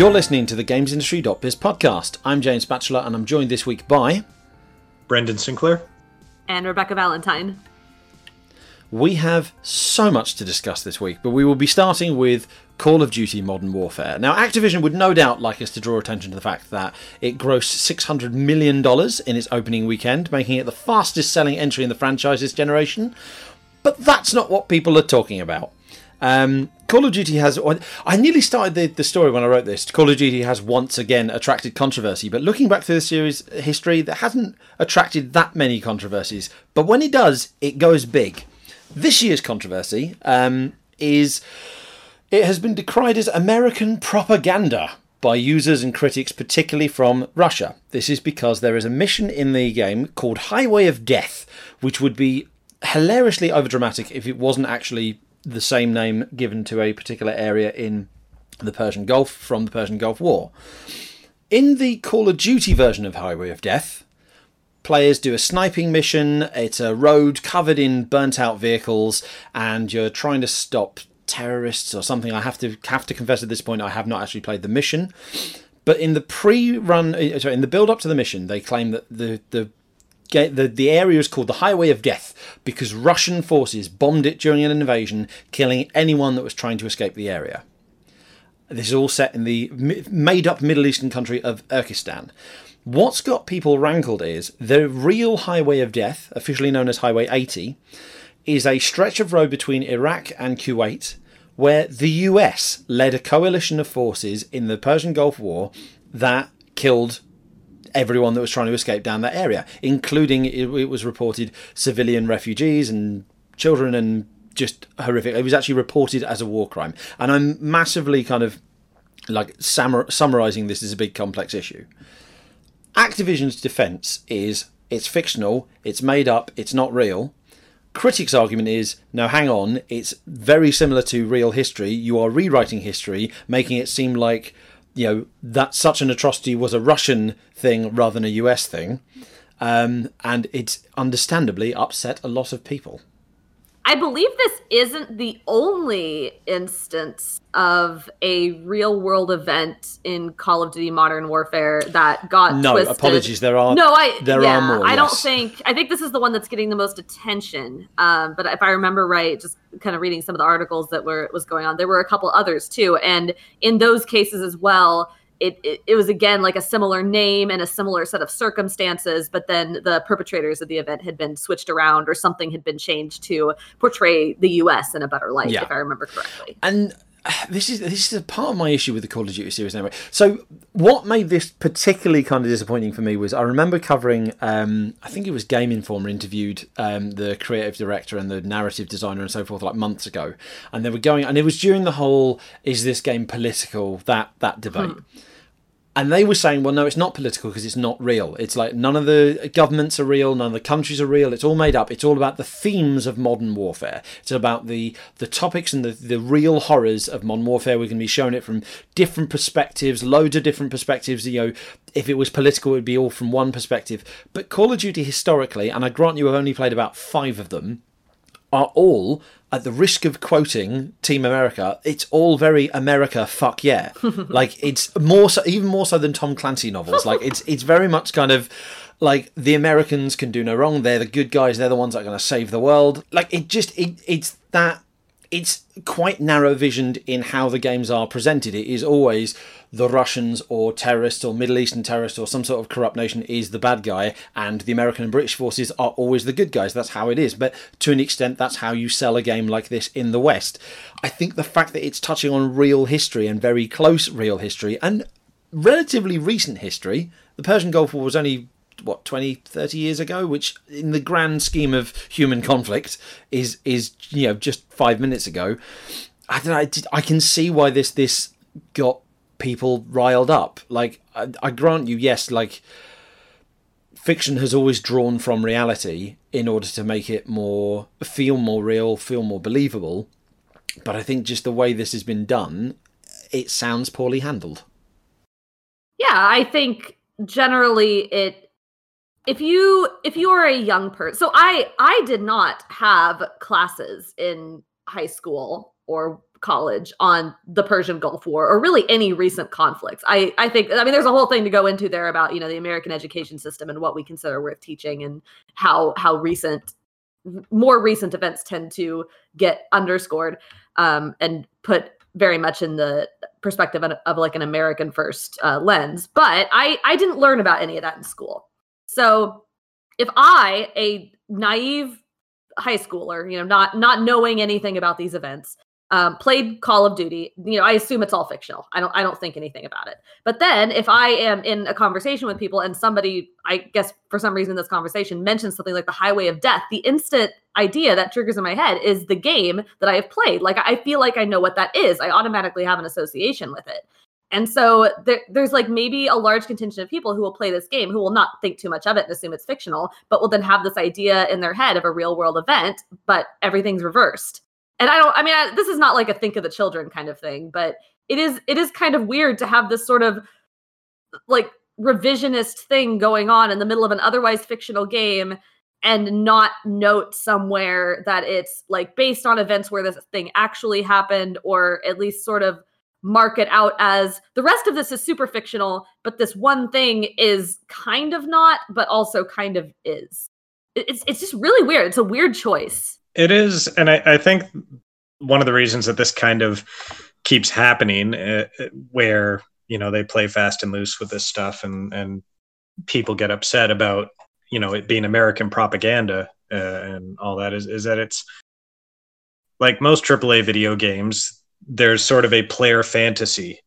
You're listening to the GamesIndustry.biz podcast. I'm James Batchelor, and I'm joined this week by Brendan Sinclair and Rebecca Valentine. We have so much to discuss this week, but we will be starting with Call of Duty Modern Warfare. Now, Activision would no doubt like us to draw attention to the fact that it grossed $600 million in its opening weekend, making it the fastest selling entry in the franchise this generation. But that's not what people are talking about. Call of Duty has... I nearly started the story when I wrote this. Call of Duty has once again attracted controversy, but looking back through the series history, that hasn't attracted that many controversies. But when it does, it goes big. This year's controversy is it has been decried as American propaganda by users and critics, particularly from Russia. This is because there is a mission in the game called Highway of Death, which would be hilariously overdramatic if it wasn't actually the same name given to a particular area in the Persian Gulf from the Persian Gulf War. In the Call of Duty version of Highway of Death, players do a sniping mission. It's a road covered in burnt-out vehicles, and you're trying to stop terrorists or something. I have to confess at this point, I have not actually played the mission. But in the in the build-up to the mission, they claim that the area is called the Highway of Death because Russian forces bombed it during an invasion, killing anyone that was trying to escape the area. This is all set in the made-up Middle Eastern country of Erkistan. What's got people rankled is the real Highway of Death, officially known as Highway 80, is a stretch of road between Iraq and Kuwait where the US led a coalition of forces in the Persian Gulf War that killed everyone that was trying to escape down that area, including, it was reported, civilian refugees and children, and just horrific. It was actually reported as a war crime. And I'm massively kind of like summarising this as a big complex issue. Activision's defence is it's fictional, it's made up, it's not real. Critics' argument is, no, hang on, it's very similar to real history. You are rewriting history, making it seem like, you know, that such an atrocity was a Russian thing rather than a US thing. And it's understandably upset a lot of people. I believe this isn't the only instance of a real-world event in Call of Duty Modern Warfare that got twisted. No, apologies, there are more. I don't think... I think this is the one that's getting the most attention. But if I remember right, just kind of reading some of the articles that was going on, there were a couple others too. And in those cases as well, it was, again, like a similar name and a similar set of circumstances, but then the perpetrators of the event had been switched around or something had been changed to portray the US in a better light, if I remember correctly. And this is a part of my issue with the Call of Duty series anyway. So what made this particularly kind of disappointing for me was I remember covering, I think it was Game Informer interviewed the creative director and the narrative designer and so forth like months ago. And they were going, and it was during the whole, is this game political, that debate. And they were saying, well, no, it's not political because it's not real. It's like none of the governments are real, none of the countries are real. It's all made up. It's all about the themes of modern warfare. It's about the topics and the real horrors of modern warfare. We can be shown it from different perspectives, loads of different perspectives. You know, if it was political, it would be all from one perspective. But Call of Duty historically, and I grant you I've only played about 5 of them, are all, at the risk of quoting Team America, it's all very America, fuck yeah. Like, it's more so, even more so than Tom Clancy novels. Like, it's very much kind of like the Americans can do no wrong. They're the good guys. They're the ones that are going to save the world. Like, it's quite narrow visioned in how the games are presented. It is always the Russians or terrorists or Middle Eastern terrorists or some sort of corrupt nation is the bad guy, and the American and British forces are always the good guys. That's how it is. But to an extent, that's how you sell a game like this in the West. I think the fact that it's touching on real history and very close real history and relatively recent history, the Persian Gulf War was only, 20-30 years ago, which in the grand scheme of human conflict is just 5 minutes ago. I don't know, I can see why this got people riled up. Like, I grant you, yes, like, fiction has always drawn from reality in order to make it feel more real, feel more believable. But I think just the way this has been done, it sounds poorly handled. Yeah, I think generally it... If you are a young person, so I did not have classes in high school or college on the Persian Gulf War, or really any recent conflicts. I think, I mean, there's a whole thing to go into there about, you know, the American education system and what we consider worth teaching, and how recent, more recent events tend to get underscored and put very much in the perspective of like an American first lens. But I didn't learn about any of that in school. So if I, a naive high schooler, you know, not knowing anything about these events, played Call of Duty, you know, I assume it's all fictional. I don't think anything about it. But then if I am in a conversation with people and somebody, I guess for some reason in this conversation, mentions something like the Highway of Death, the instant idea that triggers in my head is the game that I have played. Like, I feel like I know what that is. I automatically have an association with it. And so there's like maybe a large contingent of people who will play this game, who will not think too much of it and assume it's fictional, but will then have this idea in their head of a real world event, but everything's reversed. And this is not like a think of the children kind of thing, but it is kind of weird to have this sort of like revisionist thing going on in the middle of an otherwise fictional game, and not note somewhere that it's like based on events where this thing actually happened, or at least sort of mark it out as the rest of this is super fictional, but this one thing is kind of not, but also kind of is. It's just really weird. It's a weird choice. It is. And I think one of the reasons that this kind of keeps happening, where, you know, they play fast and loose with this stuff, and people get upset about, you know, it being American propaganda and all that, is that it's like most AAA video games, there's sort of a player fantasy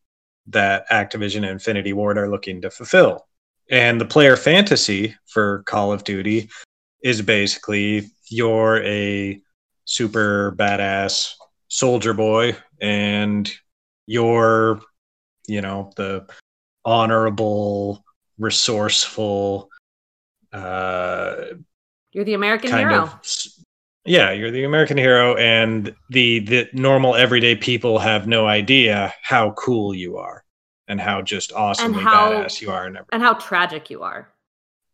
that Activision and Infinity Ward are looking to fulfill. And the player fantasy for Call of Duty is basically you're a super badass soldier boy, and you're, you know, the honorable, resourceful. You're the American hero. Yeah, you're the American hero, and the normal everyday people have no idea how cool you are, and how just awesomely badass you are, and how tragic you are.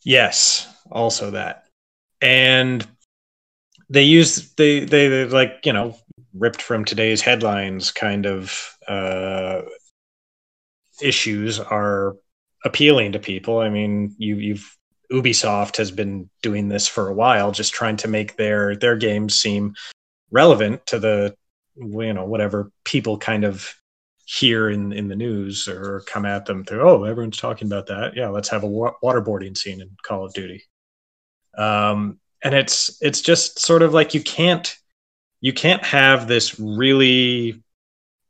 Yes, also that. And they like, you know, ripped from today's headlines kind of issues are appealing to people. I mean, you've Ubisoft has been doing this for a while, just trying to make their games seem relevant to the, you know, whatever people kind of hear in the news or come at them through, oh, everyone's talking about that. Yeah, let's have a waterboarding scene in Call of Duty. And it's just sort of like you can't have this really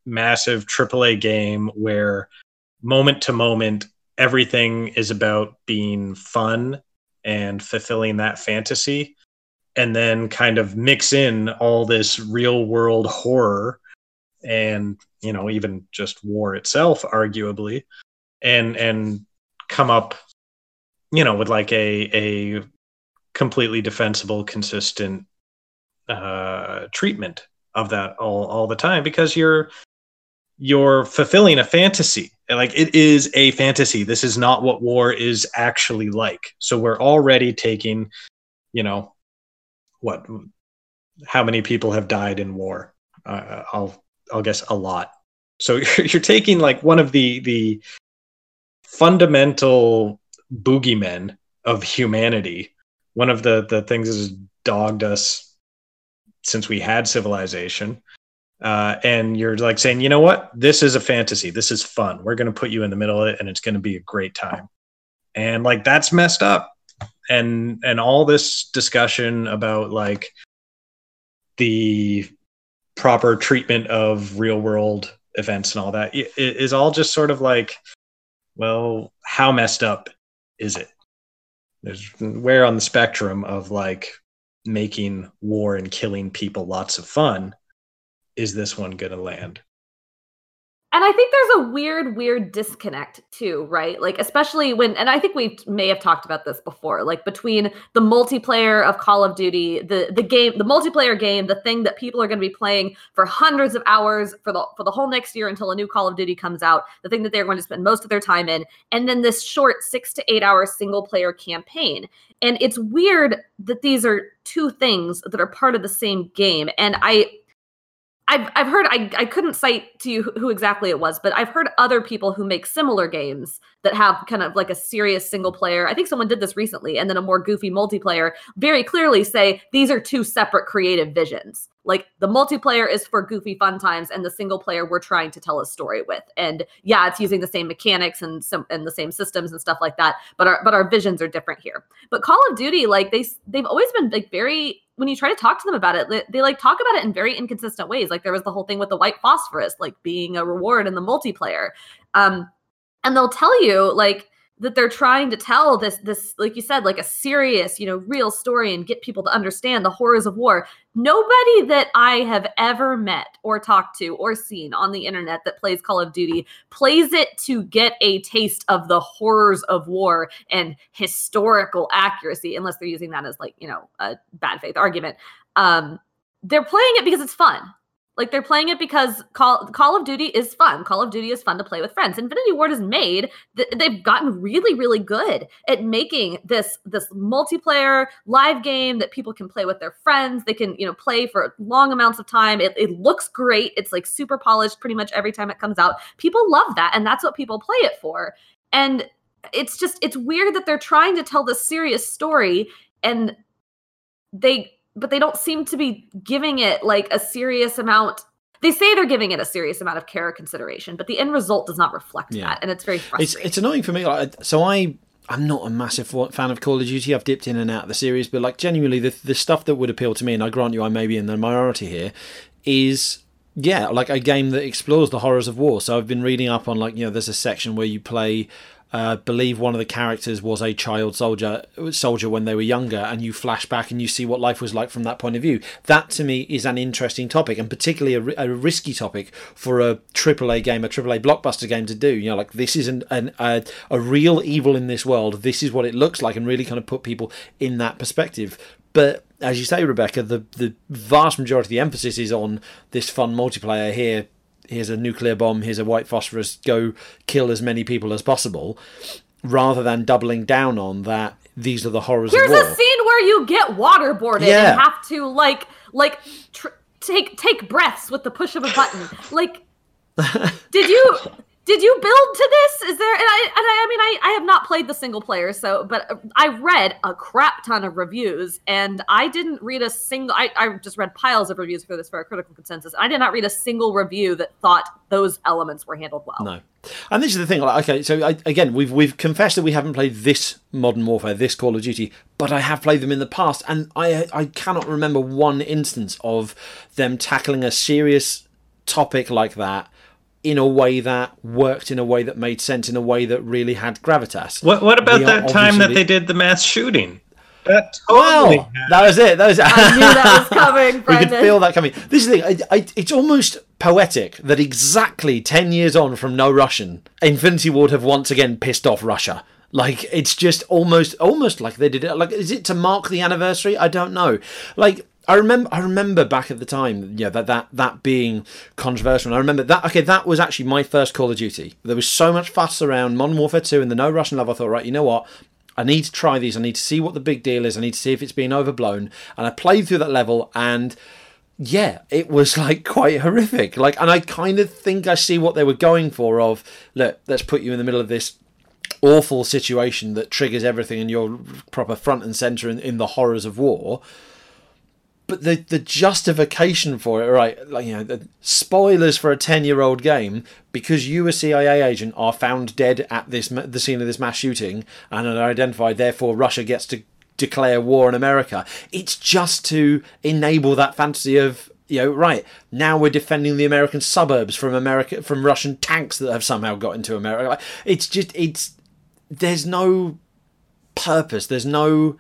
massive AAA game where moment to moment everything is about being fun and fulfilling that fantasy, and then kind of mix in all this real world horror and, you know, even just war itself, arguably, and come up, you know, with like a completely defensible, consistent treatment of that all the time, because you're fulfilling a fantasy. Like, it is a fantasy. This is not what war is actually like. So we're already taking, you know, how many people have died in war? I'll guess a lot. So you're taking like one of the fundamental boogeymen of humanity. One of the things that's dogged us since we had civilization. And you're like saying, you know what? This is a fantasy. This is fun. We're going to put you in the middle of it, and it's going to be a great time. And like, that's messed up. And all this discussion about like the proper treatment of real world events and all that is all just sort of like, well, how messed up is it? Where on the spectrum of like making war and killing people lots of fun is this one going to land? And I think there's a weird disconnect too, right? Like, especially when, and I think we may have talked about this before, like between the multiplayer of Call of Duty, the game, the multiplayer game, the thing that people are going to be playing for hundreds of hours for the whole next year until a new Call of Duty comes out, the thing that they're going to spend most of their time in, and then this short 6 to 8 hour single player campaign. And it's weird that these are two things that are part of the same game. And I I've heard, I couldn't cite to you who exactly it was, but I've heard other people who make similar games that have kind of like a serious single player. I think someone did this recently, and then a more goofy multiplayer, very clearly say these are two separate creative visions. Like, the multiplayer is for goofy fun times, and the single player we're trying to tell a story with. And yeah, it's using the same mechanics and the same systems and stuff like that, but our visions are different here. But Call of Duty, like, they've always been like very, when you try to talk to them about it, they like talk about it in very inconsistent ways. Like, there was the whole thing with the white phosphorus, like being a reward in the multiplayer. And they'll tell you like that they're trying to tell this, like you said, like a serious, real story and get people to understand the horrors of war. Nobody that I have ever met or talked to or seen on the internet that plays Call of Duty plays it to get a taste of the horrors of war and historical accuracy, unless they're using that as like, a bad faith argument. They're playing it because it's fun. Like, they're playing it because Call of Duty is fun. Call of Duty is fun to play with friends. Infinity Ward is made. They've gotten really, really good at making this multiplayer live game that people can play with their friends. They can, play for long amounts of time. It looks great. It's like super polished pretty much every time it comes out. People love that, and that's what people play it for. And it's weird that they're trying to tell this serious story, and but they don't seem to be giving it like a serious amount. They say they're giving it a serious amount of care or consideration, but the end result does not reflect that. And it's very frustrating. It's annoying for me. So I'm not a massive fan of Call of Duty. I've dipped in and out of the series, but like genuinely the stuff that would appeal to me, and I grant you I may be in the minority here, is... yeah, like a game that explores the horrors of war. So I've been reading up on, like, there's a section where you play, believe one of the characters was a child soldier when they were younger, and you flash back and you see what life was like from that point of view. That, to me, is an interesting topic, and particularly a risky topic for a AAA game, a AAA blockbuster game to do. Like, this is a real evil in this world. This is what it looks like, and really kind of put people in that perspective. But as you say, Rebecca, the vast majority of the emphasis is on this fun multiplayer. Here's a nuclear bomb, here's a white phosphorus, go kill as many people as possible, rather than doubling down on that. These are the horrors of war. Here's a scene where you get waterboarded and have to take breaths with the push of a button. Like, did you build to this? Is there? I mean, I have not played the single player, but I read a crap ton of reviews, and I didn't read a single. I just read piles of reviews for this for our critical consensus. I did not read a single review that thought those elements were handled well. No. And this is the thing, again, we've confessed that we haven't played this Modern Warfare, this Call of Duty, but I have played them in the past, and I cannot remember one instance of them tackling a serious topic like that in a way that worked, in a way that made sense, in a way that really had gravitas. What about that time that they did the mass shooting? That totally that was it. I knew that was coming, Brendan. We could feel that coming. This is the thing. It's almost poetic that exactly 10 years on from No Russian, Infinity Ward have once again pissed off Russia. Like, it's just almost like they did it. Like, is it to mark the anniversary? I don't know. Like, I remember back at the time, that being controversial. And I remember that, that was actually my first Call of Duty. There was so much fuss around Modern Warfare 2 and the No Russian love. I thought, right, you know what? I need to try these. I need to see what the big deal is. I need to see if it's being overblown. And I played through that level, and yeah, it was like quite horrific. Like, and I kind of think I see what they were going for of, look, let's put you in the middle of this awful situation that triggers everything, and you're proper front and centre in the horrors of war. But the justification for it, right, the spoilers for a 10-year-old game, because you, a CIA agent, are found dead at the scene of this mass shooting and are identified, therefore Russia gets to declare war on America. It's just to enable that fantasy of, right, now we're defending the American suburbs from Russian tanks that have somehow got into America. Like, there's no purpose, there's no...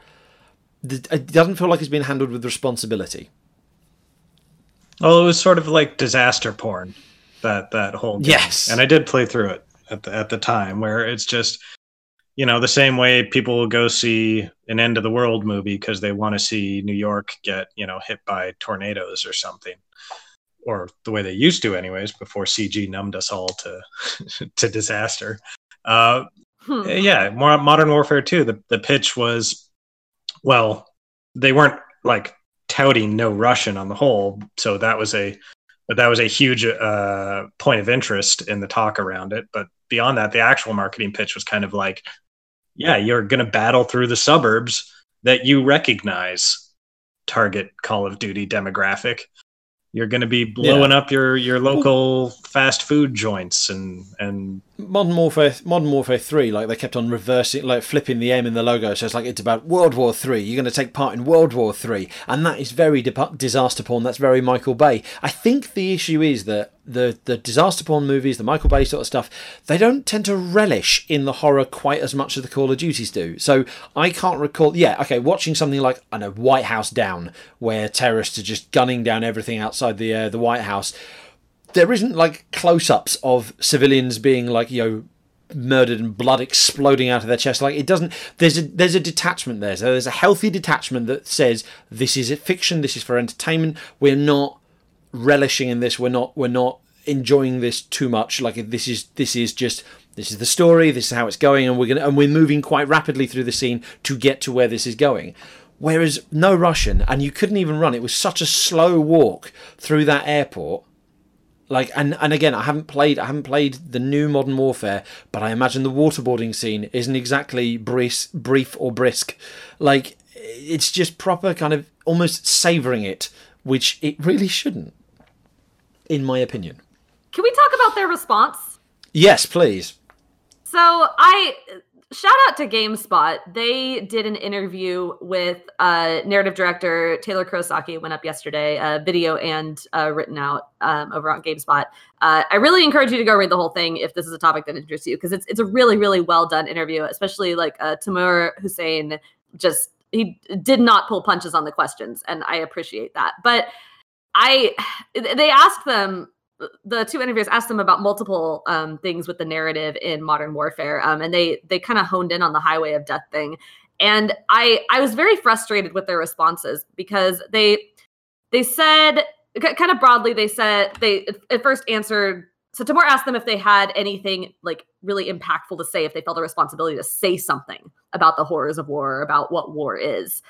It doesn't feel like it's been handled with responsibility. Well, it was sort of like disaster porn, that whole game. Yes. And I did play through it at the time, where it's just, the same way people will go see an end of the world movie because they want to see New York get, hit by tornadoes or something. Or the way they used to anyways, before CG numbed us all to to disaster. Yeah, Modern Warfare 2, the pitch was... Well, they weren't like touting No Russian on the whole, so that was a But that was a huge point of interest in the talk around it. But beyond that, the actual marketing pitch was kind of like, yeah, you're going to battle through the suburbs that you recognize target Call of Duty demographic. You're going to be blowing up your local fast food joints and Modern Warfare 3, like they kept on reversing, like flipping the aim in the logo. So it's like it's about World War 3. You're going to take part in World War 3, and that is very disaster porn. That's very Michael Bay. I think the issue is that the disaster porn movies, the Michael Bay sort of stuff, they don't tend to relish in the horror quite as much as the Call of Duties do. So I can't recall, watching something like, I know, White House Down, where terrorists are just gunning down everything outside the White House. There isn't like close-ups of civilians being like, murdered and blood exploding out of their chest. Like, it doesn't, there's a detachment there. So there's a healthy detachment that says, this is fiction, this is for entertainment. We're not relishing in this, we're not enjoying this too much. Like, this is the story, this is how it's going, and we're moving quite rapidly through the scene to get to where this is going. Whereas No Russian, and you couldn't even run, it was such a slow walk through that airport. Like, and again, I haven't played the new Modern Warfare, but I imagine the waterboarding scene isn't exactly brief or brisk. Like, it's just proper kind of almost savouring it, which it really shouldn't, in my opinion. Can we talk about their response? Yes, please. So shout out to GameSpot. They did an interview with narrative director Taylor Kurosaki. Went up yesterday, video and written out over on GameSpot. I really encourage you to go read the whole thing if this is a topic that interests you, because it's a really, really well done interview. Especially like Timur Hussein, just he did not pull punches on the questions, and I appreciate that. But they asked them. The two interviewers asked them about multiple things with the narrative in Modern Warfare, and they kind of honed in on the Highway of Death thing. And I was very frustrated with their responses, because they said, kind of broadly, they said, they at first answered, so Timur asked them if they had anything like really impactful to say, if they felt a responsibility to say something about the horrors of war, about what war is.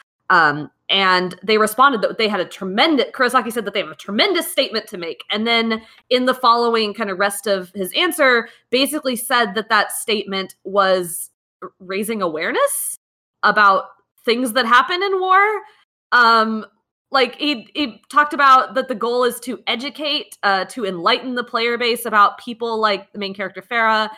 And they responded that they had Kurosaki said that they have a tremendous statement to make. And then in the following kind of rest of his answer, basically said that statement was raising awareness about things that happen in war. Like he talked about that the goal is to educate, to enlighten the player base about people like the main character Farah,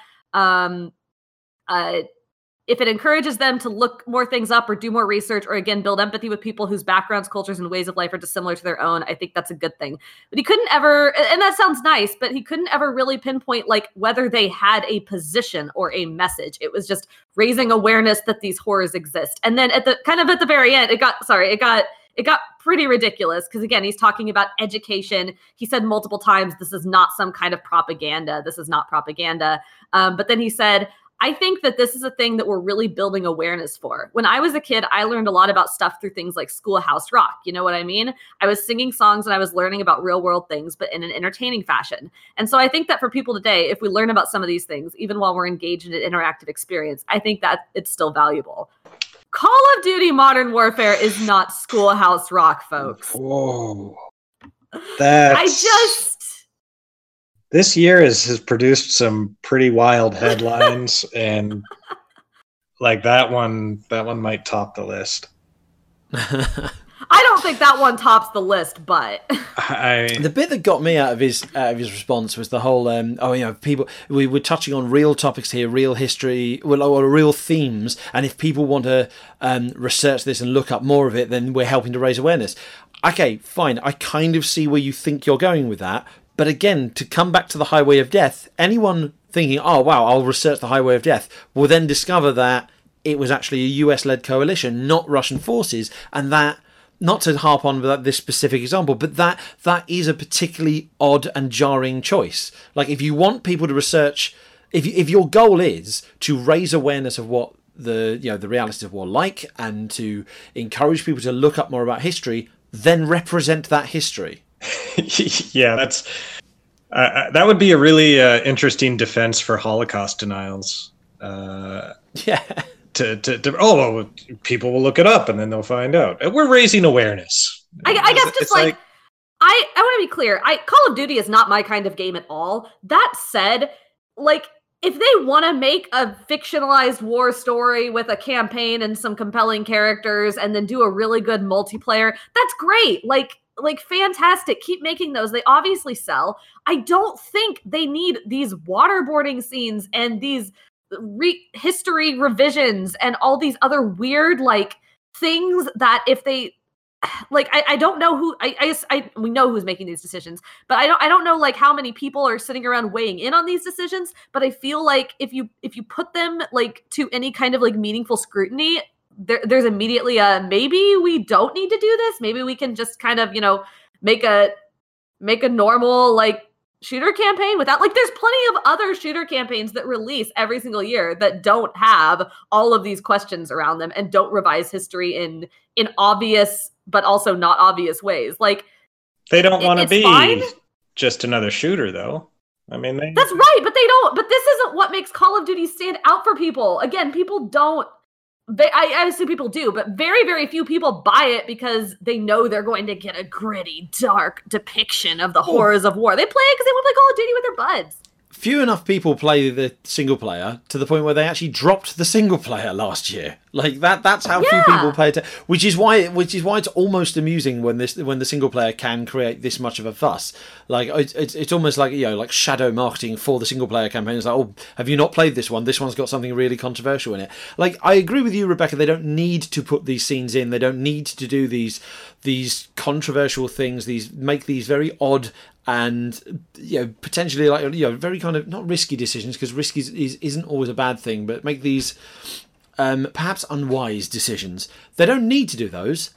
if it encourages them to look more things up or do more research, or again, build empathy with people whose backgrounds, cultures, and ways of life are dissimilar to their own, I think that's a good thing. But he couldn't ever, and that sounds nice, but he couldn't ever really pinpoint like whether they had a position or a message. It was just raising awareness that these horrors exist. And then at the very end, it got pretty ridiculous, because again, he's talking about education. He said multiple times, this is not some kind of propaganda. This is not propaganda. But then he said, I think that this is a thing that we're really building awareness for. When I was a kid, I learned a lot about stuff through things like Schoolhouse Rock. You know what I mean? I was singing songs and I was learning about real world things, but in an entertaining fashion. And so I think that for people today, if we learn about some of these things, even while we're engaged in an interactive experience, I think that it's still valuable. Call of Duty Modern Warfare is not Schoolhouse Rock, folks. Whoa. This year has produced some pretty wild headlines, and like that one might top the list. I don't think that one tops the list, but the bit that got me out of his response was the whole people, we were touching on real topics here, real history, or real themes, and if people want to research this and look up more of it, then we're helping to raise awareness. Okay, fine. I kind of see where you think you're going with that. But again, to come back to the Highway of Death, anyone thinking, oh, wow, I'll research the Highway of Death, will then discover that it was actually a US-led coalition, not Russian forces. And that, not to harp on this specific example, but that is a particularly odd and jarring choice. Like, if you want people to research, if your goal is to raise awareness of what the realities of war like, and to encourage people to look up more about history, then represent that history. Yeah, that's that would be a really interesting defense for Holocaust denials. Well, people will look it up and then they'll find out. We're raising awareness. I guess just it's like I want to be clear. Call of Duty is not my kind of game at all. That said, like, if they want to make a fictionalized war story with a campaign and some compelling characters and then do a really good multiplayer, that's great. Like fantastic. Keep making those. They obviously sell. I don't think they need these waterboarding scenes and these history revisions and all these other weird, like, things that if they... Like, I don't know who, I we know who's making these decisions, but I don't know, like, how many people are sitting around weighing in on these decisions, but I feel like if you put them, like, to any kind of, like, meaningful scrutiny, there's immediately a, maybe we don't need to do this, maybe we can just kind of, you know, make a normal, like, shooter campaign without, like, there's plenty of other shooter campaigns that release every single year that don't have all of these questions around them and don't revise history in obvious but also not obvious ways. Like, they don't want to be fine. Just another shooter, though. I mean, that's right, but they don't. But this isn't what makes Call of Duty stand out for people. Again, people don't. I assume people do, but very, very few people buy it because they know they're going to get a gritty, dark depiction of the horrors of war. They play it because they want to play Call of Duty with their buds. Few enough people play the single player to the point where they actually dropped the single player last year. Like that's how few people play it. Which is why it's almost amusing when the single player can create this much of a fuss. Like it's almost like, you know, like shadow marketing for the single player campaign. It's like, oh, have you not played this one? This one's got something really controversial in it. Like, I agree with you, Rebecca. They don't need to put these scenes in. They don't need to do these controversial things. These very odd and, you know, potentially, like, you know, very kind of not risky decisions, because risk isn't always a bad thing, but make these perhaps unwise decisions. They don't need to do those,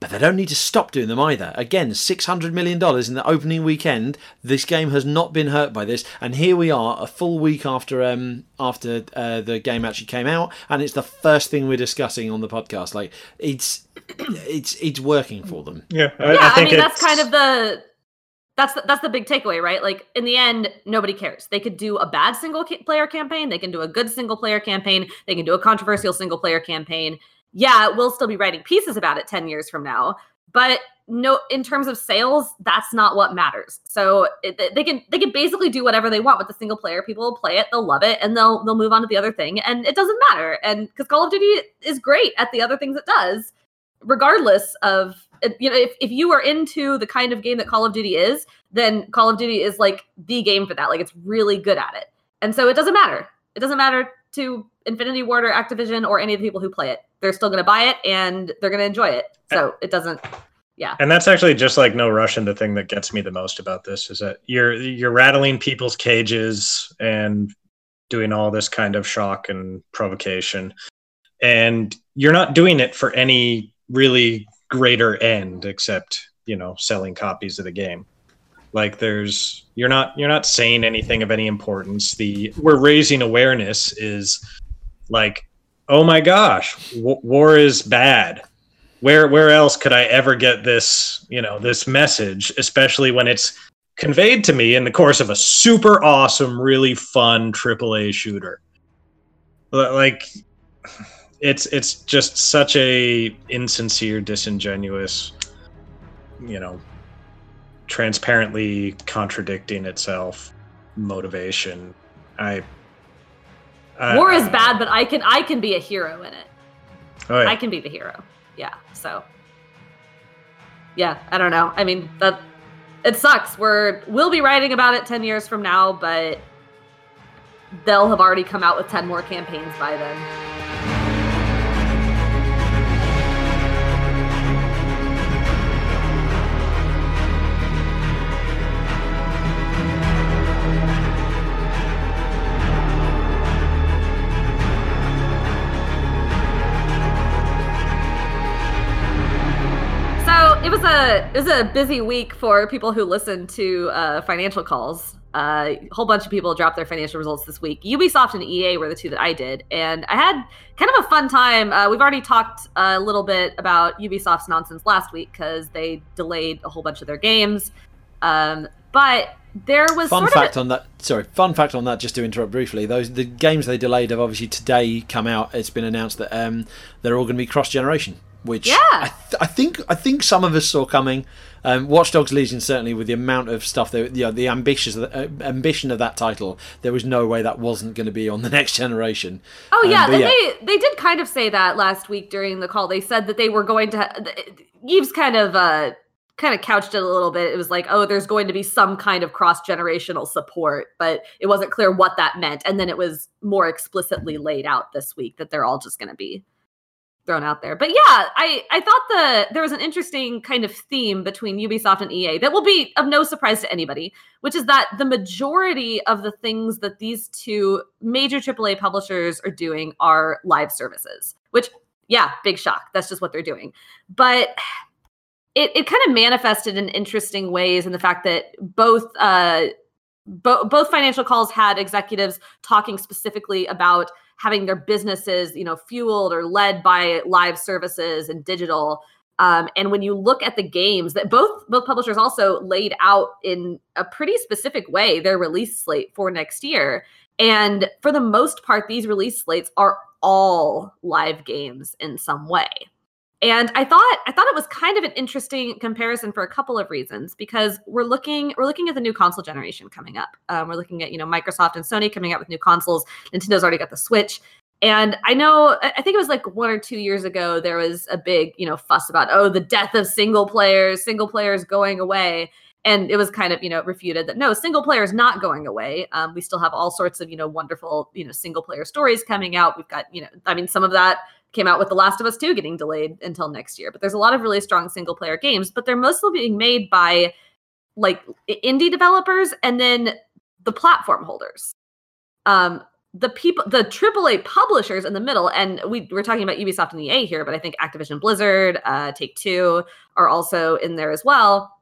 but they don't need to stop doing them either. Again, $600 million in the opening weekend. This game has not been hurt by this, and here we are, a full week after the game actually came out, and it's the first thing we're discussing on the podcast. Like, it's working for them. Yeah, I mean that's kind of the. That's the big takeaway, right? Like, in the end, nobody cares. They could do a bad single-player campaign. They can do a good single-player campaign. They can do a controversial single-player campaign. Yeah, we'll still be writing pieces about it 10 years from now. But no, in terms of sales, that's not what matters. So they can basically do whatever they want with the single-player. People will play it, they'll love it, and they'll move on to the other thing. And it doesn't matter. And because Call of Duty is great at the other things it does, regardless of... You know, if you are into the kind of game that Call of Duty is, then Call of Duty is, like, the game for that. Like, it's really good at it. And so it doesn't matter. It doesn't matter to Infinity Ward or Activision or any of the people who play it. They're still going to buy it, and they're going to enjoy it. So it doesn't... Yeah. And that's actually just like No Russian. The thing that gets me the most about this is that you're rattling people's cages and doing all this kind of shock and provocation. And you're not doing it for any really... greater end, except, you know, selling copies of the game. Like, there's you're not saying anything of any importance. We're raising awareness is like, oh my gosh, war is bad. Where else could I ever get this, you know, this message, especially when it's conveyed to me in the course of a super awesome, really fun AAA shooter. Like, It's just such a insincere, disingenuous, you know, transparently contradicting itself motivation. War is bad, but I can be a hero in it. Oh, yeah. I can be the hero. Yeah. So. Yeah, I don't know. I mean, that it sucks. We'll be writing about it 10 years from now, but they'll have already come out with 10 more campaigns by then. It was a busy week for people who listen to financial calls. A whole bunch of people dropped their financial results this week. Ubisoft and EA were the two that I did, and I had kind of a fun time. We've already talked a little bit about Ubisoft's nonsense last week because they delayed a whole bunch of their games. But there was fun fact on that, just to interrupt briefly, the games they delayed have obviously today come out. It's been announced that they're all going to be cross-generation. which I think some of us saw coming. Watch Dogs Legion, certainly with the amount of stuff, the ambition of that title, there was no way that wasn't going to be on the next generation. Oh yeah, they did kind of say that last week during the call. They said that they were going to. Eve's kind of couched it a little bit. It was like, oh, there's going to be some kind of cross-generational support, but it wasn't clear what that meant. And then it was more explicitly laid out this week that they're all just going to be thrown out there. But yeah, I thought there was an interesting kind of theme between Ubisoft and EA that will be of no surprise to anybody, which is that the majority of the things that these two major AAA publishers are doing are live services, which, yeah, big shock. That's just what they're doing. But it kind of manifested in interesting ways in the fact that both financial calls had executives talking specifically about having their businesses, fueled or led by live services and digital. And when you look at the games that both publishers also laid out in a pretty specific way, their release slate for next year. And for the most part, these release slates are all live games in some way. And I thought it was kind of an interesting comparison for a couple of reasons, because we're looking at the new console generation coming up. We're looking at Microsoft and Sony coming out with new consoles. Nintendo's already got the Switch, and I think it was like 1 or 2 years ago there was a big fuss about the death of single players going away, and it was kind of refuted that no, single player is not going away. We still have all sorts of wonderful single player stories coming out. We've got some of that came out with The Last of Us 2 getting delayed until next year. But there's a lot of really strong single-player games, but they're mostly being made by indie developers and then the platform holders. The AAA publishers in the middle, and we're talking about Ubisoft and EA here, but I think Activision, Blizzard, Take-Two are also in there as well.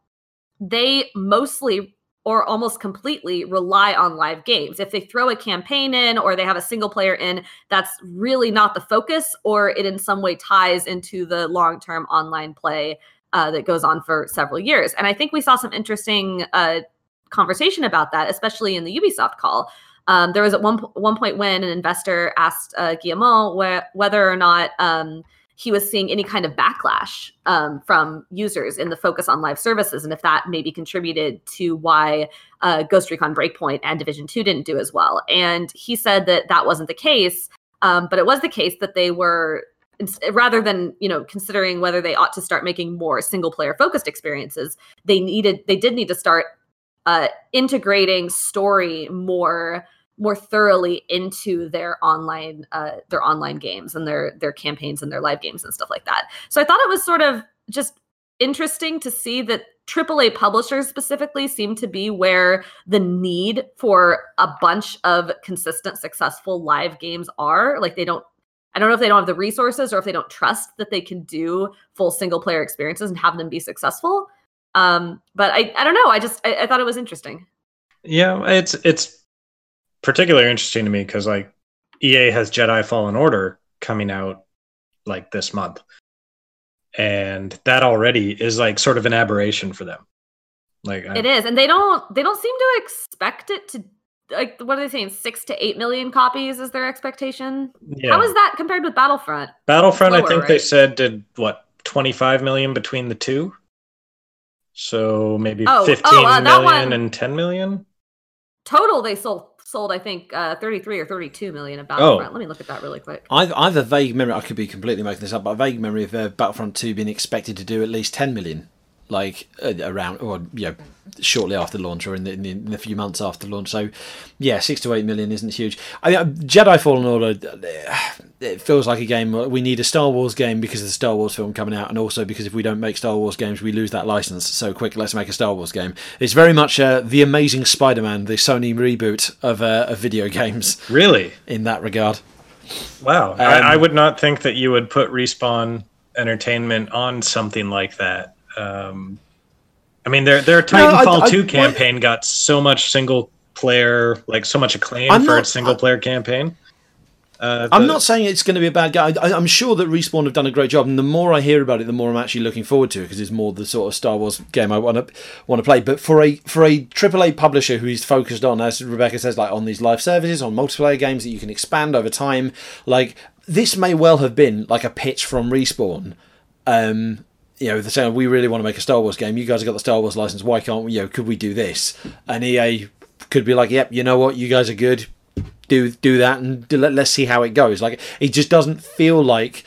They mostly or almost completely rely on live games. If they throw a campaign in or they have a single player in, that's really not the focus, or it in some way ties into the long-term online play that goes on for several years. And I think we saw some interesting conversation about that, especially in the Ubisoft call. There was at one point when an investor asked Guillemot whether or not he was seeing any kind of backlash from users in the focus on live services, and if that maybe contributed to why Ghost Recon Breakpoint and Division 2 didn't do as well. And he said that wasn't the case, but it was the case that they were, rather than considering whether they ought to start making more single-player focused experiences, they did need to start integrating story more thoroughly into their online games and their campaigns and their live games and stuff like that. So I thought it was sort of just interesting to see that AAA publishers specifically seem to be where the need for a bunch of consistent, successful live games are. Like I don't know if they don't have the resources or if they don't trust that they can do full single player experiences and have them be successful. But I don't know. I thought it was interesting. Yeah, it's particularly interesting to me because EA has Jedi Fallen Order coming out this month, and that already is sort of an aberration for them. It is, and they don't seem to expect it to, what are they saying, 6 to 8 million copies is their expectation? Yeah. How is that compared with Battlefront? Lower, I think, right? They said did 25 million between the two, so maybe 15 million and 10 million total. They sold, I think, 33 or 32 million of Battlefront. Oh. Let me look at that really quick. I've a vague memory, I could be completely making this up, but a vague memory of Battlefront 2 being expected to do at least 10 million, around, or shortly after launch, or in the few months after launch. So, yeah, 6 to 8 million isn't huge. Jedi Fallen Order, it feels like a game, we need a Star Wars game because of the Star Wars film coming out, and also because if we don't make Star Wars games, we lose that license. So quick, let's make a Star Wars game. It's very much The Amazing Spider-Man, the Sony reboot of video games. Really? In that regard. Wow. I would not think that you would put Respawn Entertainment on something like that. Their Titanfall 2 campaign got so much single player, so much acclaim for its single player campaign. I'm not saying it's going to be a bad guy. I'm sure that Respawn have done a great job, and the more I hear about it, the more I'm actually looking forward to it, because it's more the sort of Star Wars game I want to play. But for a AAA publisher who is focused on, as Rebecca says, on these live services, on multiplayer games that you can expand over time, this may well have been a pitch from Respawn you know, they're saying, we really want to make a Star Wars game. You guys have got the Star Wars license. Why can't we, you know, could we do this? And EA could be like, yep, you know what? You guys are good. Do that and let's see how it goes. Like, it just doesn't feel like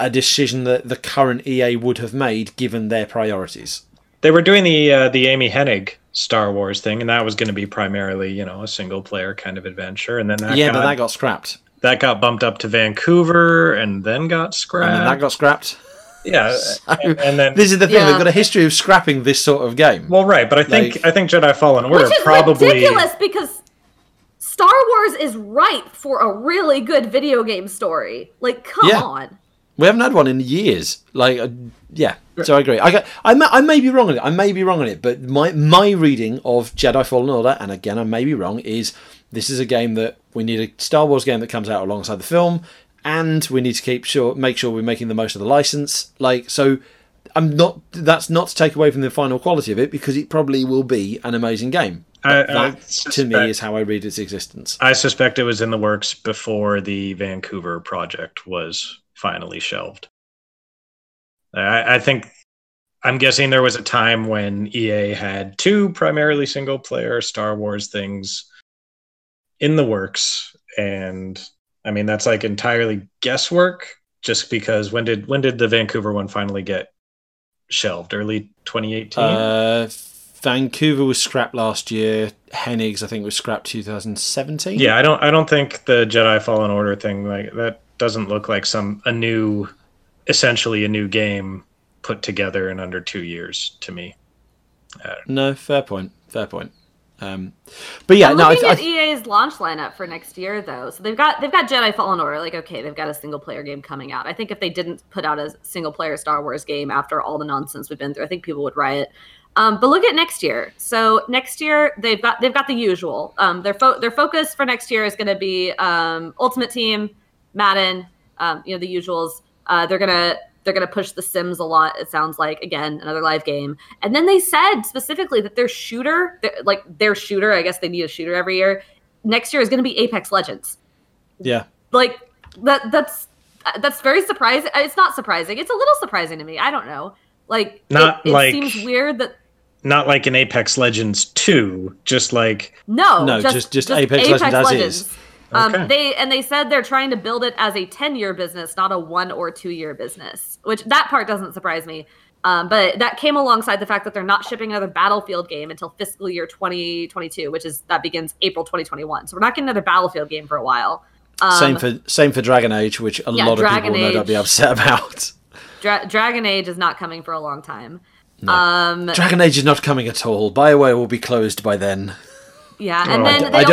a decision that the current EA would have made given their priorities. They were doing the Amy Hennig Star Wars thing, and that was going to be primarily, you know, a single player kind of adventure, and then that but that got scrapped. That got bumped up to Vancouver, and then got scrapped. And then that got scrapped. Yeah, so, and then this is the thing. Yeah. They've got a history of scrapping this sort of game. Well, right, but I think like, I think Jedi Fallen Order which is probably ridiculous because Star Wars is ripe for a really good video game story. Like, come on. We haven't had one in years. Like, yeah. So I agree. I may be wrong on it. I may be wrong on it. But my reading of Jedi Fallen Order, and again, I may be wrong, is this is a game that we need a Star Wars game that comes out alongside the film, and we need to make sure we're making the most of the license. Like, so I'm not. That's not to take away from the final quality of it, because it probably will be an amazing game. That, to me, is how I read its existence. I suspect it was in the works before the Vancouver project was finally shelved. I think, I'm guessing there was a time when EA had two primarily single-player Star Wars things in the works, and I mean that's like entirely guesswork. Just because when did the Vancouver one finally get shelved? Early 2018. Vancouver was scrapped last year. Hennig's, I think, was scrapped 2017. Yeah, I don't think the Jedi Fallen Order thing like that doesn't look like essentially a new game put together in under 2 years to me. No, fair point. But yeah, I'm looking at EA's launch lineup for next year though. So they've got Jedi Fallen Order. Like, okay, they've got a single player game coming out. I think if they didn't put out a single player Star Wars game after all the nonsense we've been through, I think people would riot. But look at next year. So next year they've got the usual. Their focus for next year is going to be Ultimate Team, Madden, you know, the usuals. They're gonna push The Sims a lot. It sounds like, again, another live game. And then they said specifically that their shooter. I guess they need a shooter every year. Next year is going to be Apex Legends. Yeah, like that. That's very surprising. It's not surprising. It's a little surprising to me. I don't know. Like, it seems weird that. Not like an Apex Legends 2, just like just Apex Legends as is. Okay. They said they're trying to build it as a 10-year business, not a 1 or 2 year business, which that part doesn't surprise me. But that came alongside the fact that they're not shipping another Battlefield game until fiscal year 2022, that begins April 2021. So we're not getting another Battlefield game for a while. Same for Dragon Age, which a lot of people will no doubt be upset about. Dragon Age is not coming for a long time. No. Dragon Age is not coming at all. Bioware will be closed by then. Yeah, and then they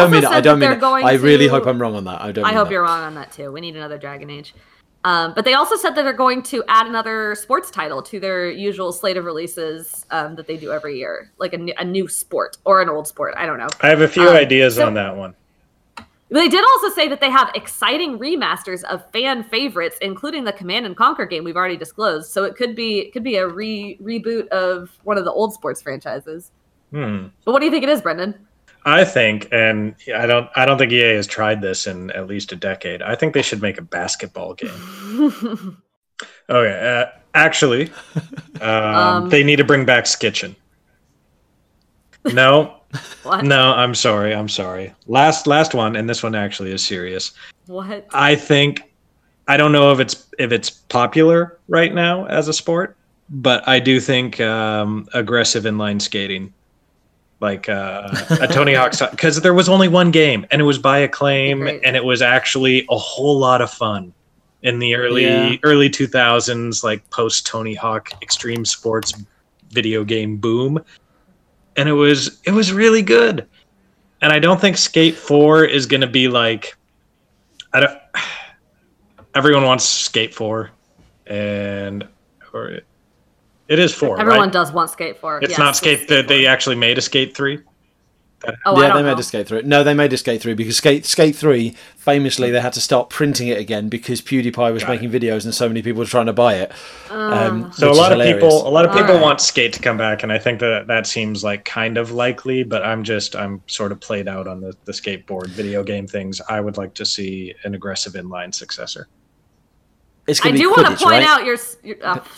I really hope I'm wrong on that. I hope you're wrong on that too. We need another Dragon Age. But they also said that they're going to add another sports title to their usual slate of releases that they do every year, like a new sport or an old sport. I don't know. I have a few ideas on that one. They did also say that they have exciting remasters of fan favorites, including the Command and Conquer game we've already disclosed. So it could be a reboot of one of the old sports franchises. But what do you think it is, Brendan? I think, and I don't think EA has tried this in at least a decade. I think they should make a basketball game. Okay, actually, they need to bring back Skitchin. No, no, I'm sorry. Last one, and this one actually is serious. What? I think I don't know if it's popular right now as a sport, but I do think aggressive inline skating. Like a Tony Hawk, because there was only one game, and it was by Acclaim, and it was actually a whole lot of fun in the early 2000s, like post Tony Hawk extreme sports video game boom, and it was really good. And I don't think Skate 4 is going to be like. Everyone wants Skate 4, It is 4. Everyone does want Skate 4. It's not Skate. They actually made a Skate 3. Made a Skate 3. No, they made a Skate 3 because Skate 3 famously they had to start printing it again because PewDiePie was making videos and so many people were trying to buy it. So a lot of people want Skate to come back, and I think that seems like kind of likely. But I'm sort of played out on the skateboard video game things. I would like to see an aggressive inline successor. It's gonna I do want to point out your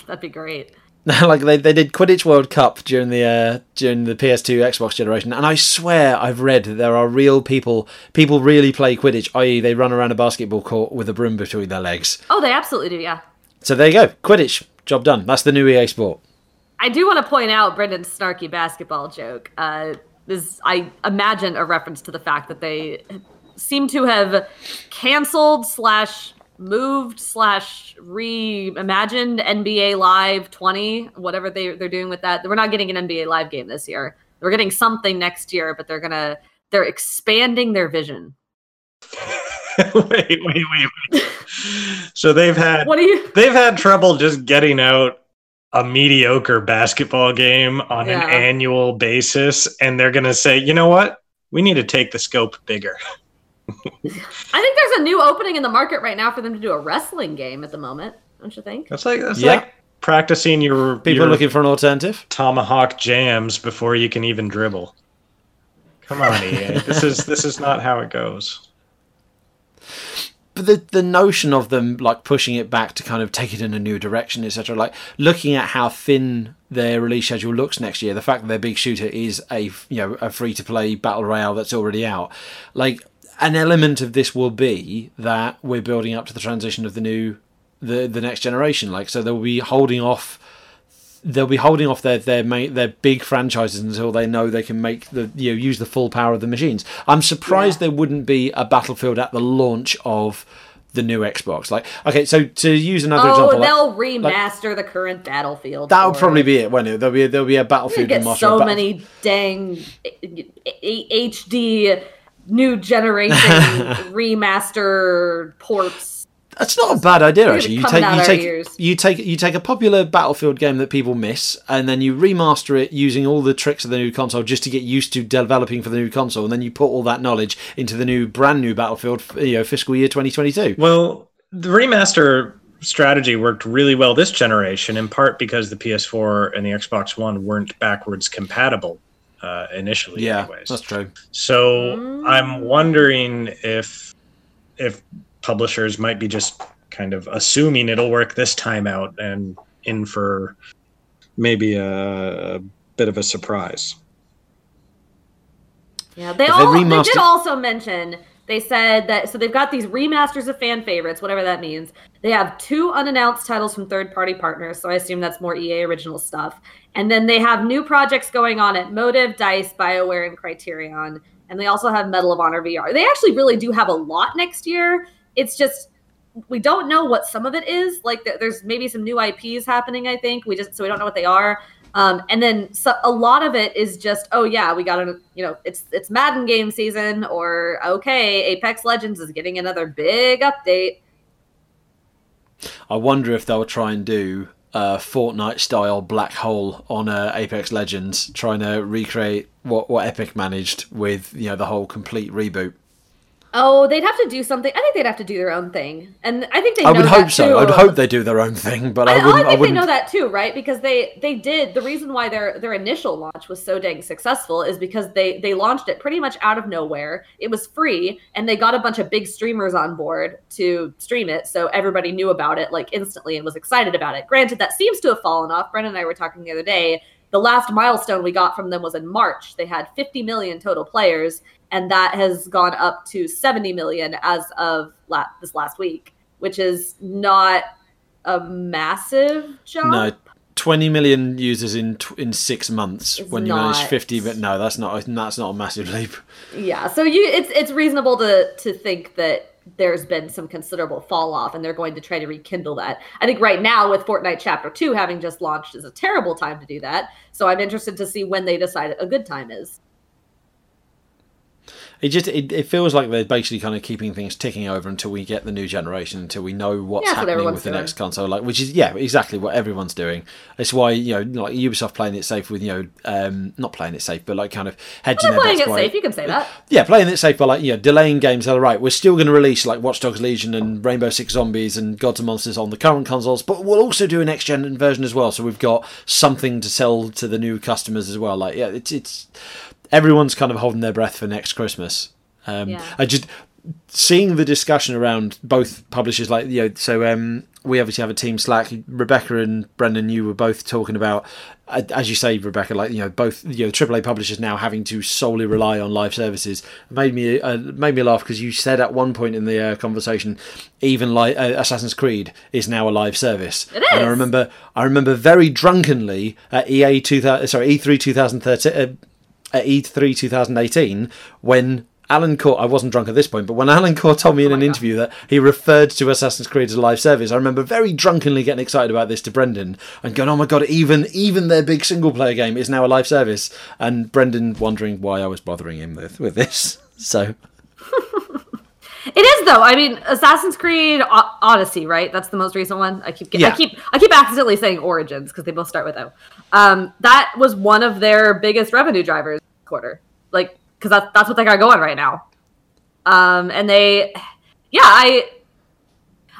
that'd be great. Like they did Quidditch World Cup during the PS2 Xbox generation, and I swear I've read that there are real people really play Quidditch, i.e. they run around a basketball court with a broom between their legs. Oh, they absolutely do, yeah. So there you go, Quidditch, job done. That's the new EA Sport. I do want to point out Brendan's snarky basketball joke. This I imagine a reference to the fact that they seem to have canceled / moved / reimagined NBA Live 20, whatever they're doing with that. We're not getting an NBA Live game this year. We're getting something next year, but they're expanding their vision. wait. So they've had trouble just getting out a mediocre basketball game on an annual basis, and they're gonna say, you know what? We need to take the scope bigger. I think there's a new opening in the market right now for them to do a wrestling game at the moment, don't you think? That's like practicing your people looking for an alternative tomahawk jams before you can even dribble. Come on, EA. this is not how it goes. But the notion of them like pushing it back to kind of take it in a new direction, etc., like looking at how thin their release schedule looks next year, the fact that their big shooter is a free to play battle royale that's already out, like. An element of this will be that we're building up to the transition of the next generation. Like, so they'll be holding off their big franchises until they know they can make use the full power of the machines. I'm surprised there wouldn't be a Battlefield at the launch of the new Xbox. Like, okay, so to use another example, they'll remaster the current Battlefield. That'll probably be it, won't it? There'll be a Battlefield. You get so many dang HD. New generation remaster ports. That's not a bad idea, actually. You take a popular Battlefield game that people miss, and then you remaster it using all the tricks of the new console just to get used to developing for the new console, and then you put all that knowledge into the brand new Battlefield, fiscal year 2022. Well, the remaster strategy worked really well this generation, in part because the PS4 and the Xbox One weren't backwards compatible. Initially, anyways. That's true. So I'm wondering if publishers might be just kind of assuming it'll work this time out and in for maybe a bit of a surprise. Yeah, they did also mention, they said that, so they've got these remasters of fan favorites, whatever that means. They have 2 unannounced titles from third-party partners, so I assume that's more EA original stuff. And then they have new projects going on at Motive, DICE, BioWare, and Criterion. And they also have Medal of Honor VR. They actually really do have a lot next year. It's just, we don't know what some of it is. Like, there's maybe some new IPs happening, I think. So we don't know what they are. And then a lot of it is just, we got a, it's Madden game season, or Apex Legends is getting another big update. I wonder if they'll try and do Fortnite-style black hole on Apex Legends, trying to recreate what Epic managed with the whole complete reboot. Oh, they'd have to do something. I think they'd have to do their own thing, and I think they. I would hope so. I'd hope they do their own thing, but I think they know that too, right? Because they did. The reason why their initial launch was so dang successful is because they launched it pretty much out of nowhere. It was free, and they got a bunch of big streamers on board to stream it, so everybody knew about it like instantly and was excited about it. Granted, that seems to have fallen off. Brendan and I were talking the other day. The last milestone we got from them was in March. They had 50 million total players. And that has gone up to 70 million as of this last week, which is not a massive jump. No, 20 million users in 6 months manage 50. But no, that's not a massive leap. Yeah, so it's reasonable to think that there's been some considerable fall off, and they're going to try to rekindle that. I think right now with Fortnite Chapter 2 having just launched is a terrible time to do that. So I'm interested to see when they decide a good time is. It feels like they're basically kind of keeping things ticking over until we get the new generation, until we know what's happening with the next console, like, which is exactly what everyone's doing. It's why like Ubisoft playing it safe with not playing it safe, but like kind of hedging their bets. Playing it safe, you can say that. Yeah, playing it safe by like delaying games. All right, we're still going to release like Watch Dogs Legion and Rainbow Six Zombies and Gods and Monsters on the current consoles, but we'll also do a next gen version as well. So we've got something to sell to the new customers as well. Like, yeah, it's. Everyone's kind of holding their breath for next Christmas. I just seeing the discussion around both publishers, like, you know, so we obviously have a team Slack. Rebecca and Brendan, you were both talking about, as you say, Rebecca, like, you know, both, you know, AAA publishers now having to solely rely on live services. It made me laugh because you said at one point in the conversation, even like Assassin's Creed is now a live service. It is. And I remember very drunkenly at E3 2013, at E3 2018 when Alan Core, I wasn't drunk at this point, but when Alan Core told me in an interview that he referred to Assassin's Creed as a live service, I remember very drunkenly getting excited about this to Brendan and going, oh my God, even their big single player game is now a live service. And Brendan wondering why I was bothering him with this. So it is, though. I mean, Assassin's Creed Odyssey, right? That's the most recent one. I keep accidentally saying Origins because they both start with O. That was one of their biggest revenue drivers this quarter. Like, because that's what they got going right now. And they, yeah,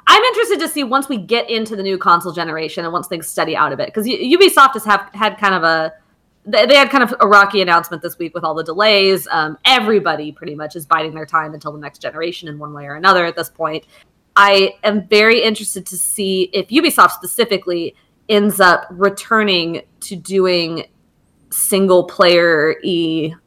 I'm interested to see once we get into the new console generation and once things steady out a bit. Because Ubisoft has had kind of a rocky announcement this week with all the delays. Everybody pretty much is biding their time until the next generation in one way or another at this point. I am very interested to see if Ubisoft specifically ends up returning to doing single player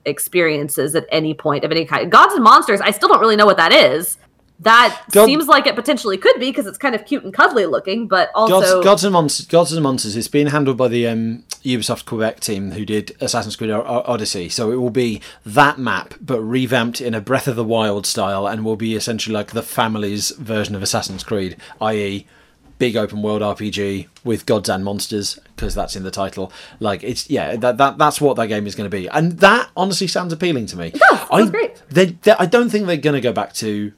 experiences at any point of any kind. Gods and Monsters, I still don't really know what that is. That seems like it potentially could be because it's kind of cute and cuddly looking, but also Gods and Monsters is being handled by the Ubisoft Quebec team who did Assassin's Creed Odyssey, so it will be that map but revamped in a Breath of the Wild style and will be essentially like the family's version of Assassin's Creed, i.e. big open world RPG with gods and monsters, because that's in the title. Like, it's, yeah, that's what that game is going to be, and that honestly sounds appealing to me. That's great. I don't think they're going to go back to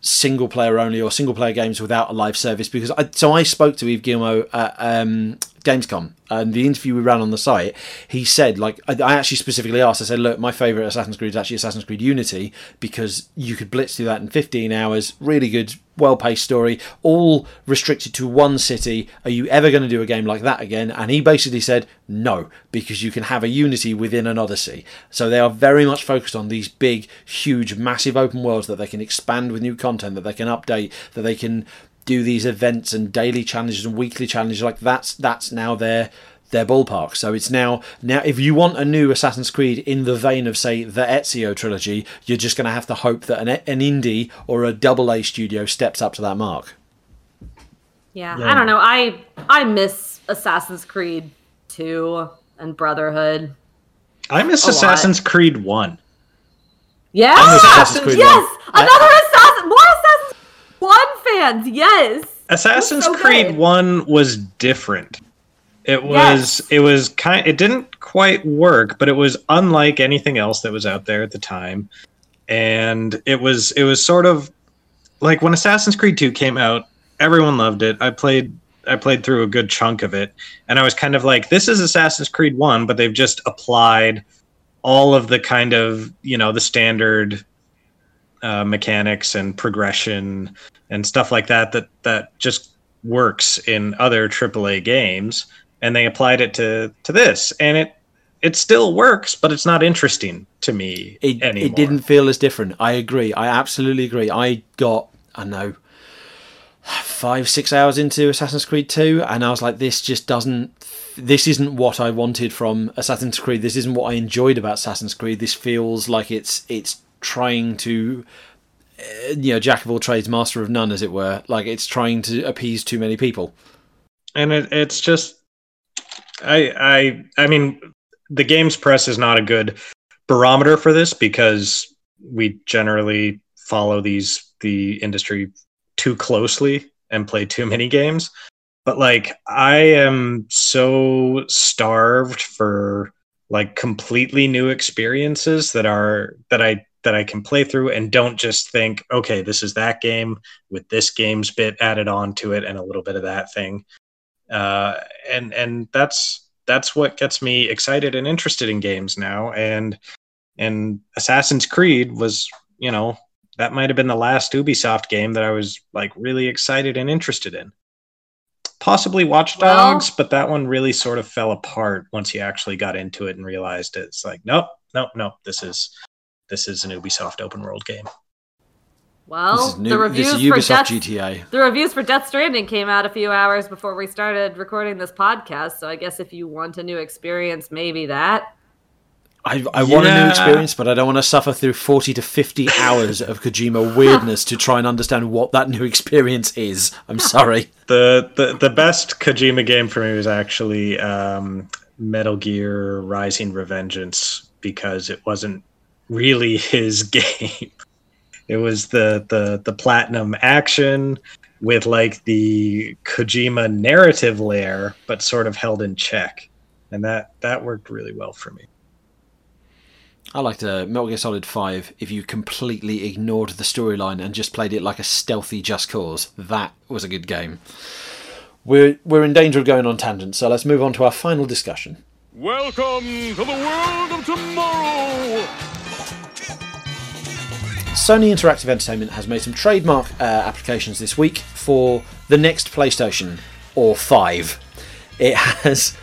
single player only or single player games without a live service, because I spoke to Yves Guillemot at Gamescom, and the interview we ran on the site, he said, like, I actually specifically asked, I said, look, my favourite Assassin's Creed is actually Assassin's Creed Unity, because you could blitz through that in 15 hours, really good, well-paced story, all restricted to one city. Are you ever going to do a game like that again? And he basically said, no, because you can have a Unity within an Odyssey. So they are very much focused on these big, huge, massive open worlds that they can expand with new content, that they can update, that they can do these events and daily challenges and weekly challenges. Like, that's now their ballpark. So it's now if you want a new Assassin's Creed in the vein of, say, the Ezio trilogy, you're just going to have to hope that an indie or a AA studio steps up to that mark. Yeah. I don't know. I miss Assassin's Creed 2 and Brotherhood. I miss Assassin's Creed 1. Yeah. Yes. Another Assassin. More Assassin's One fans, yes. Assassin's Creed 1 was different. It was it didn't quite work, but it was unlike anything else that was out there at the time. And it was sort of like when Assassin's Creed 2 came out, everyone loved it. I played through a good chunk of it, and I was kind of like, this is Assassin's Creed 1, but they've just applied all of the kind of, you know, the standard mechanics and progression and stuff like that just works in other AAA games, and they applied it to this, and it still works, but it's not interesting to me anymore. It didn't feel as different. I agree. I absolutely agree. I got 5-6 hours into Assassin's Creed 2, and I was like, this isn't what I wanted from Assassin's Creed. This isn't what I enjoyed about Assassin's Creed. This feels like it's trying to, you know, jack of all trades, master of none, as it were. Like, it's trying to appease too many people, and it's just, I mean, the games press is not a good barometer for this, because we generally follow the industry too closely and play too many games. But like, I am so starved for like completely new experiences that I can play through and don't just think, okay, this is that game with this game's bit added on to it and a little bit of that thing. And that's what gets me excited and interested in games now. And Assassin's Creed was, you know, that might've been the last Ubisoft game that I was like really excited and interested in. Possibly Watch Dogs, but that one really sort of fell apart once you actually got into it and realized it's like, nope. This is an Ubisoft open world game. Well, the reviews for Death Stranding came out a few hours before we started recording this podcast, so I guess if you want a new experience, maybe that. I want a new experience, but I don't want to suffer through 40 to 50 hours of Kojima weirdness to try and understand what that new experience is. I'm sorry. The best Kojima game for me was actually Metal Gear Rising: Revengeance, because it wasn't really his game. It was the platinum action with like the Kojima narrative layer, but sort of held in check, and that worked really well for me. I liked Metal Gear Solid 5. If you completely ignored the storyline and just played it like a stealthy Just Cause, that was a good game. We're in danger of going on tangents, so let's move on to our final discussion. Welcome to the world of tomorrow. Sony Interactive Entertainment has made some trademark applications this week for the next PlayStation, or 5. It has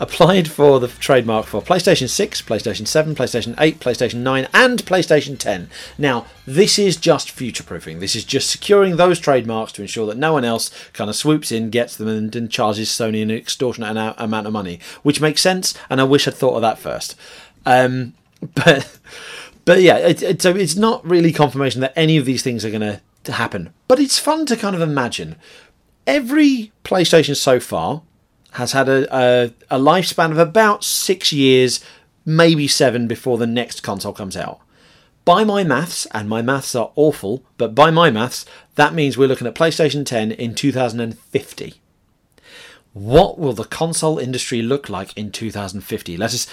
applied for the trademark for PlayStation 6, PlayStation 7, PlayStation 8, PlayStation 9, and PlayStation 10. Now, this is just future-proofing. This is just securing those trademarks to ensure that no one else kind of swoops in, gets them, and charges Sony an extortionate amount of money, which makes sense, and I wish I'd thought of that first. But yeah, so it's not really confirmation that any of these things are going to happen. But it's fun to kind of imagine. Every PlayStation so far has had a lifespan of about 6 years, maybe 7, before the next console comes out. By my maths, and my maths are awful, but by my maths, that means we're looking at PlayStation 10 in 2050. What will the console industry look like in 2050? Let us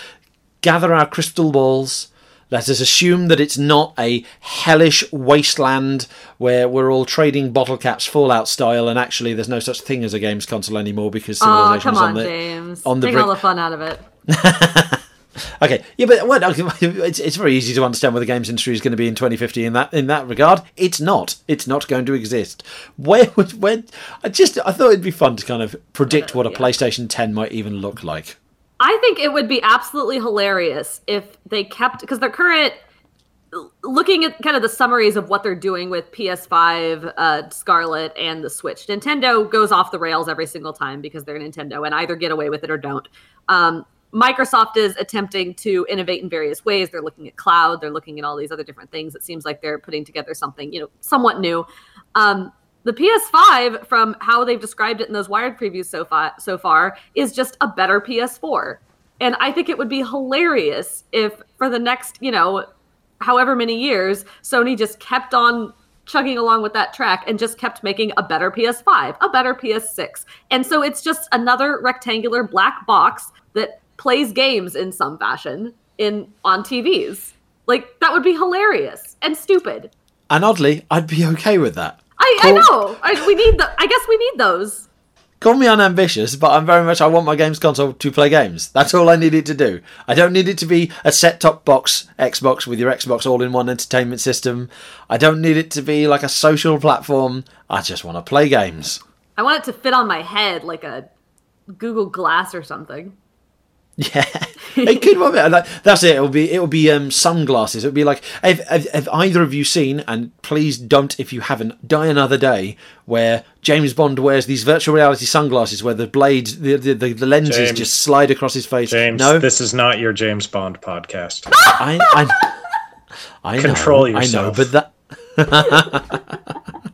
gather our crystal balls. Let us assume that it's not a hellish wasteland where we're all trading bottle caps Fallout style, and actually there's no such thing as a games console anymore because Civilization's on the Take all the fun out of it. Okay, yeah, but it's very easy to understand where the games industry is going to be in 2050 in that regard. It's not going to exist. I thought it'd be fun to kind of predict what a PlayStation 10 might even look like. I think it would be absolutely hilarious if they kept, because their current, looking at kind of the summaries of what they're doing with PS5, Scarlet, and the Switch, Nintendo goes off the rails every single time because they're Nintendo and either get away with it or don't. Microsoft is attempting to innovate in various ways. They're looking at cloud. They're looking at all these other different things. It seems like they're putting together something, somewhat new. The PS5, from how they've described it in those Wired previews so far, is just a better PS4. And I think it would be hilarious if for the next, however many years, Sony just kept on chugging along with that track and just kept making a better PS5, a better PS6. And so it's just another rectangular black box that plays games in some fashion on TVs. Like, that would be hilarious and stupid. And oddly, I'd be okay with that. I know. I guess we need those. Call me unambitious, but I want my games console to play games. That's all I need it to do. I don't need it to be a set-top box Xbox with your Xbox all-in-one entertainment system. I don't need it to be like a social platform. I just want to play games. I want it to fit on my head like a Google Glass or something. Yeah, it could well be. Like, that's it. It'll be sunglasses. It'll be like, have either of you seen? And please don't, if you haven't, Die Another Day, where James Bond wears these virtual reality sunglasses where the blades, the lenses just slide across his face. James, no, this is not your James Bond podcast. I know, control yourself. I know, but that.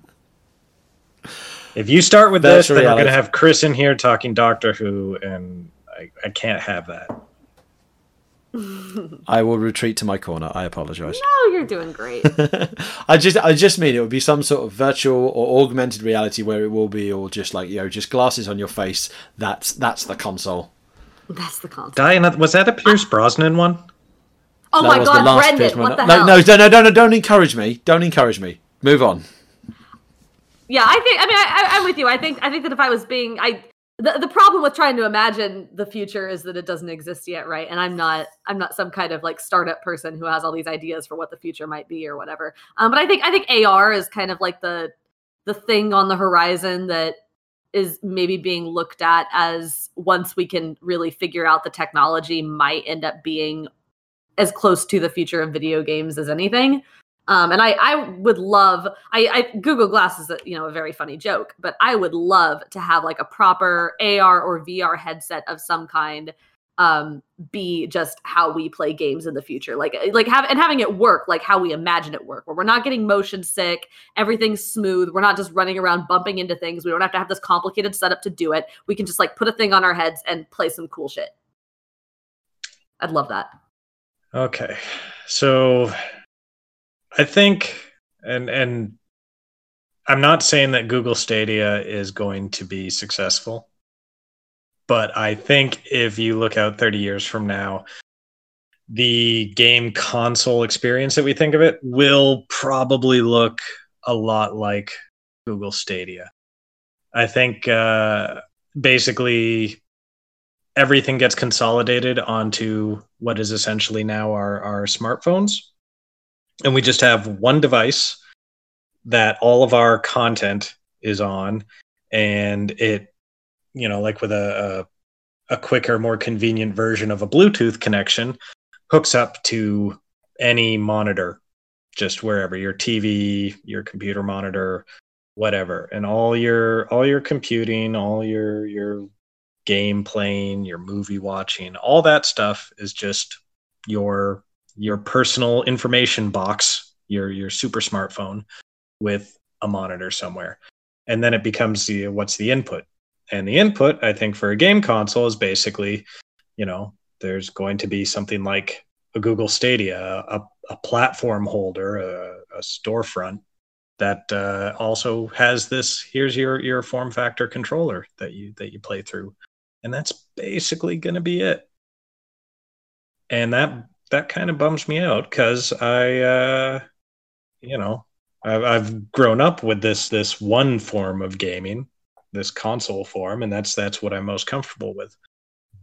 If you start with virtual reality, then we're going to have Chris in here talking Doctor Who and. I can't have that. I will retreat to my corner. I apologise. No, you're doing great. I just mean it would be some sort of virtual or augmented reality where it will be all just like, just glasses on your face. That's the console. That's the console. Diana, was that a Pierce Brosnan one? Oh my God, Brendan! What the hell? No, don't encourage me. Don't encourage me. Move on. Yeah, I'm with you. I think that if I was being, The problem with trying to imagine the future is that it doesn't exist yet, right? And I'm not some kind of like startup person who has all these ideas for what the future might be or whatever. But I think AR is kind of like the thing on the horizon that is maybe being looked at as, once we can really figure out the technology, might end up being as close to the future of video games as anything. And I would love, I Google Glass is a very funny joke, but I would love to have like a proper AR or VR headset of some kind, be just how we play games in the future. Having it work like how we imagine it work, where we're not getting motion sick, everything's smooth, we're not just running around bumping into things, we don't have to have this complicated setup to do it. We can just like put a thing on our heads and play some cool shit. I'd love that. Okay. So I think, and I'm not saying that Google Stadia is going to be successful, but I think if you look out 30 years from now, the game console experience that we think of it will probably look a lot like Google Stadia. I think basically everything gets consolidated onto what is essentially now our smartphones. And we just have one device that all of our content is on, and it, like with a quicker, more convenient version of a Bluetooth connection, hooks up to any monitor, just wherever, your TV, your computer monitor, whatever, and all your computing, all your game playing, your movie watching, all that stuff is just your personal information box, your super smartphone with a monitor somewhere. And then it becomes what's the input? And the input, I think, for a game console is basically, there's going to be something like a Google Stadia, a platform holder, a storefront that also has this, here's your form factor controller that you play through. And that's basically going to be it. And that kind of bums me out because I've grown up with this one form of gaming, this console form, and that's what I'm most comfortable with.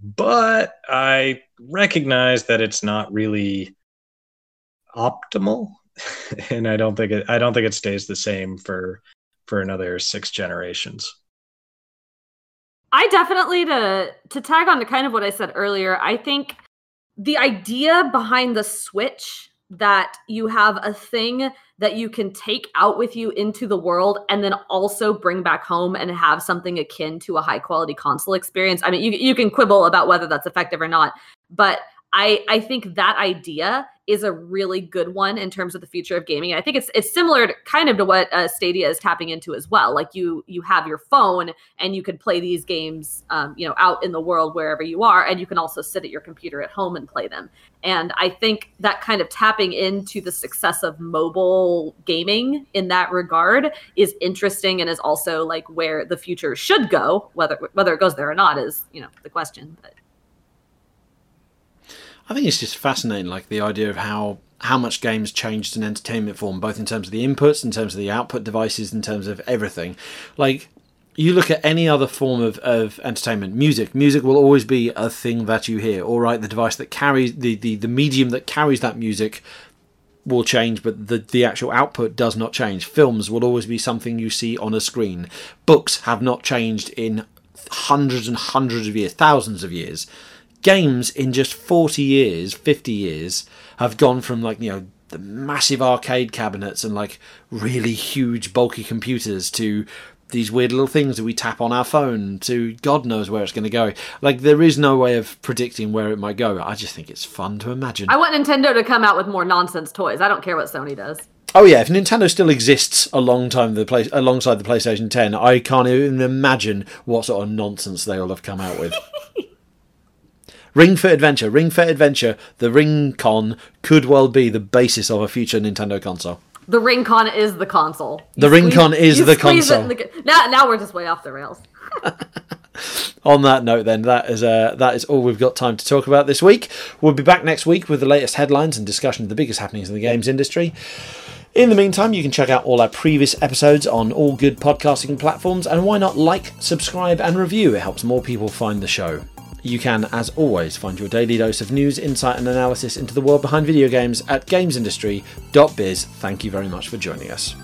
But I recognize that it's not really optimal, and I don't think it stays the same for another 6 generations. I definitely, to tag on to kind of what I said earlier, I think the idea behind the Switch that you have a thing that you can take out with you into the world and then also bring back home and have something akin to a high quality console experience. I mean, you can quibble about whether that's effective or not, but I think that idea is a really good one in terms of the future of gaming. And I think it's similar to kind of to what Stadia is tapping into as well. Like you have your phone and you can play these games, out in the world wherever you are, and you can also sit at your computer at home and play them. And I think that kind of tapping into the success of mobile gaming in that regard is interesting and is also like where the future should go. Whether it goes there or not is the question, but. I think it's just fascinating, like the idea of how much games changed in entertainment form, both in terms of the inputs, in terms of the output devices, in terms of everything. Like, you look at any other form of entertainment, music will always be a thing that you hear. All right, the device that carries, the medium that carries that music will change, but the actual output does not change. Films will always be something you see on a screen. Books have not changed in hundreds and hundreds of years, thousands of years. Games in just 40 years, 50 years, have gone from the massive arcade cabinets and like really huge bulky computers to these weird little things that we tap on our phone to God knows where it's going to go. Like, there is no way of predicting where it might go. I just think it's fun to imagine. I want Nintendo to come out with more nonsense toys. I don't care what Sony does. Oh yeah, if Nintendo still exists alongside the PlayStation 10, I can't even imagine what sort of nonsense they all have come out with. Ring Fit Adventure, the Ring Con could well be the basis of a future Nintendo console. The Ring Con is the console. Now we're just way off the rails. On that note, then, that is all we've got time to talk about this week. We'll be back next week with the latest headlines and discussion of the biggest happenings in the games industry. In the meantime, you can check out all our previous episodes on all good podcasting platforms, and why not like, subscribe, and review? It helps more people find the show. You can, as always, find your daily dose of news, insight and analysis into the world behind video games at gamesindustry.biz. Thank you very much for joining us.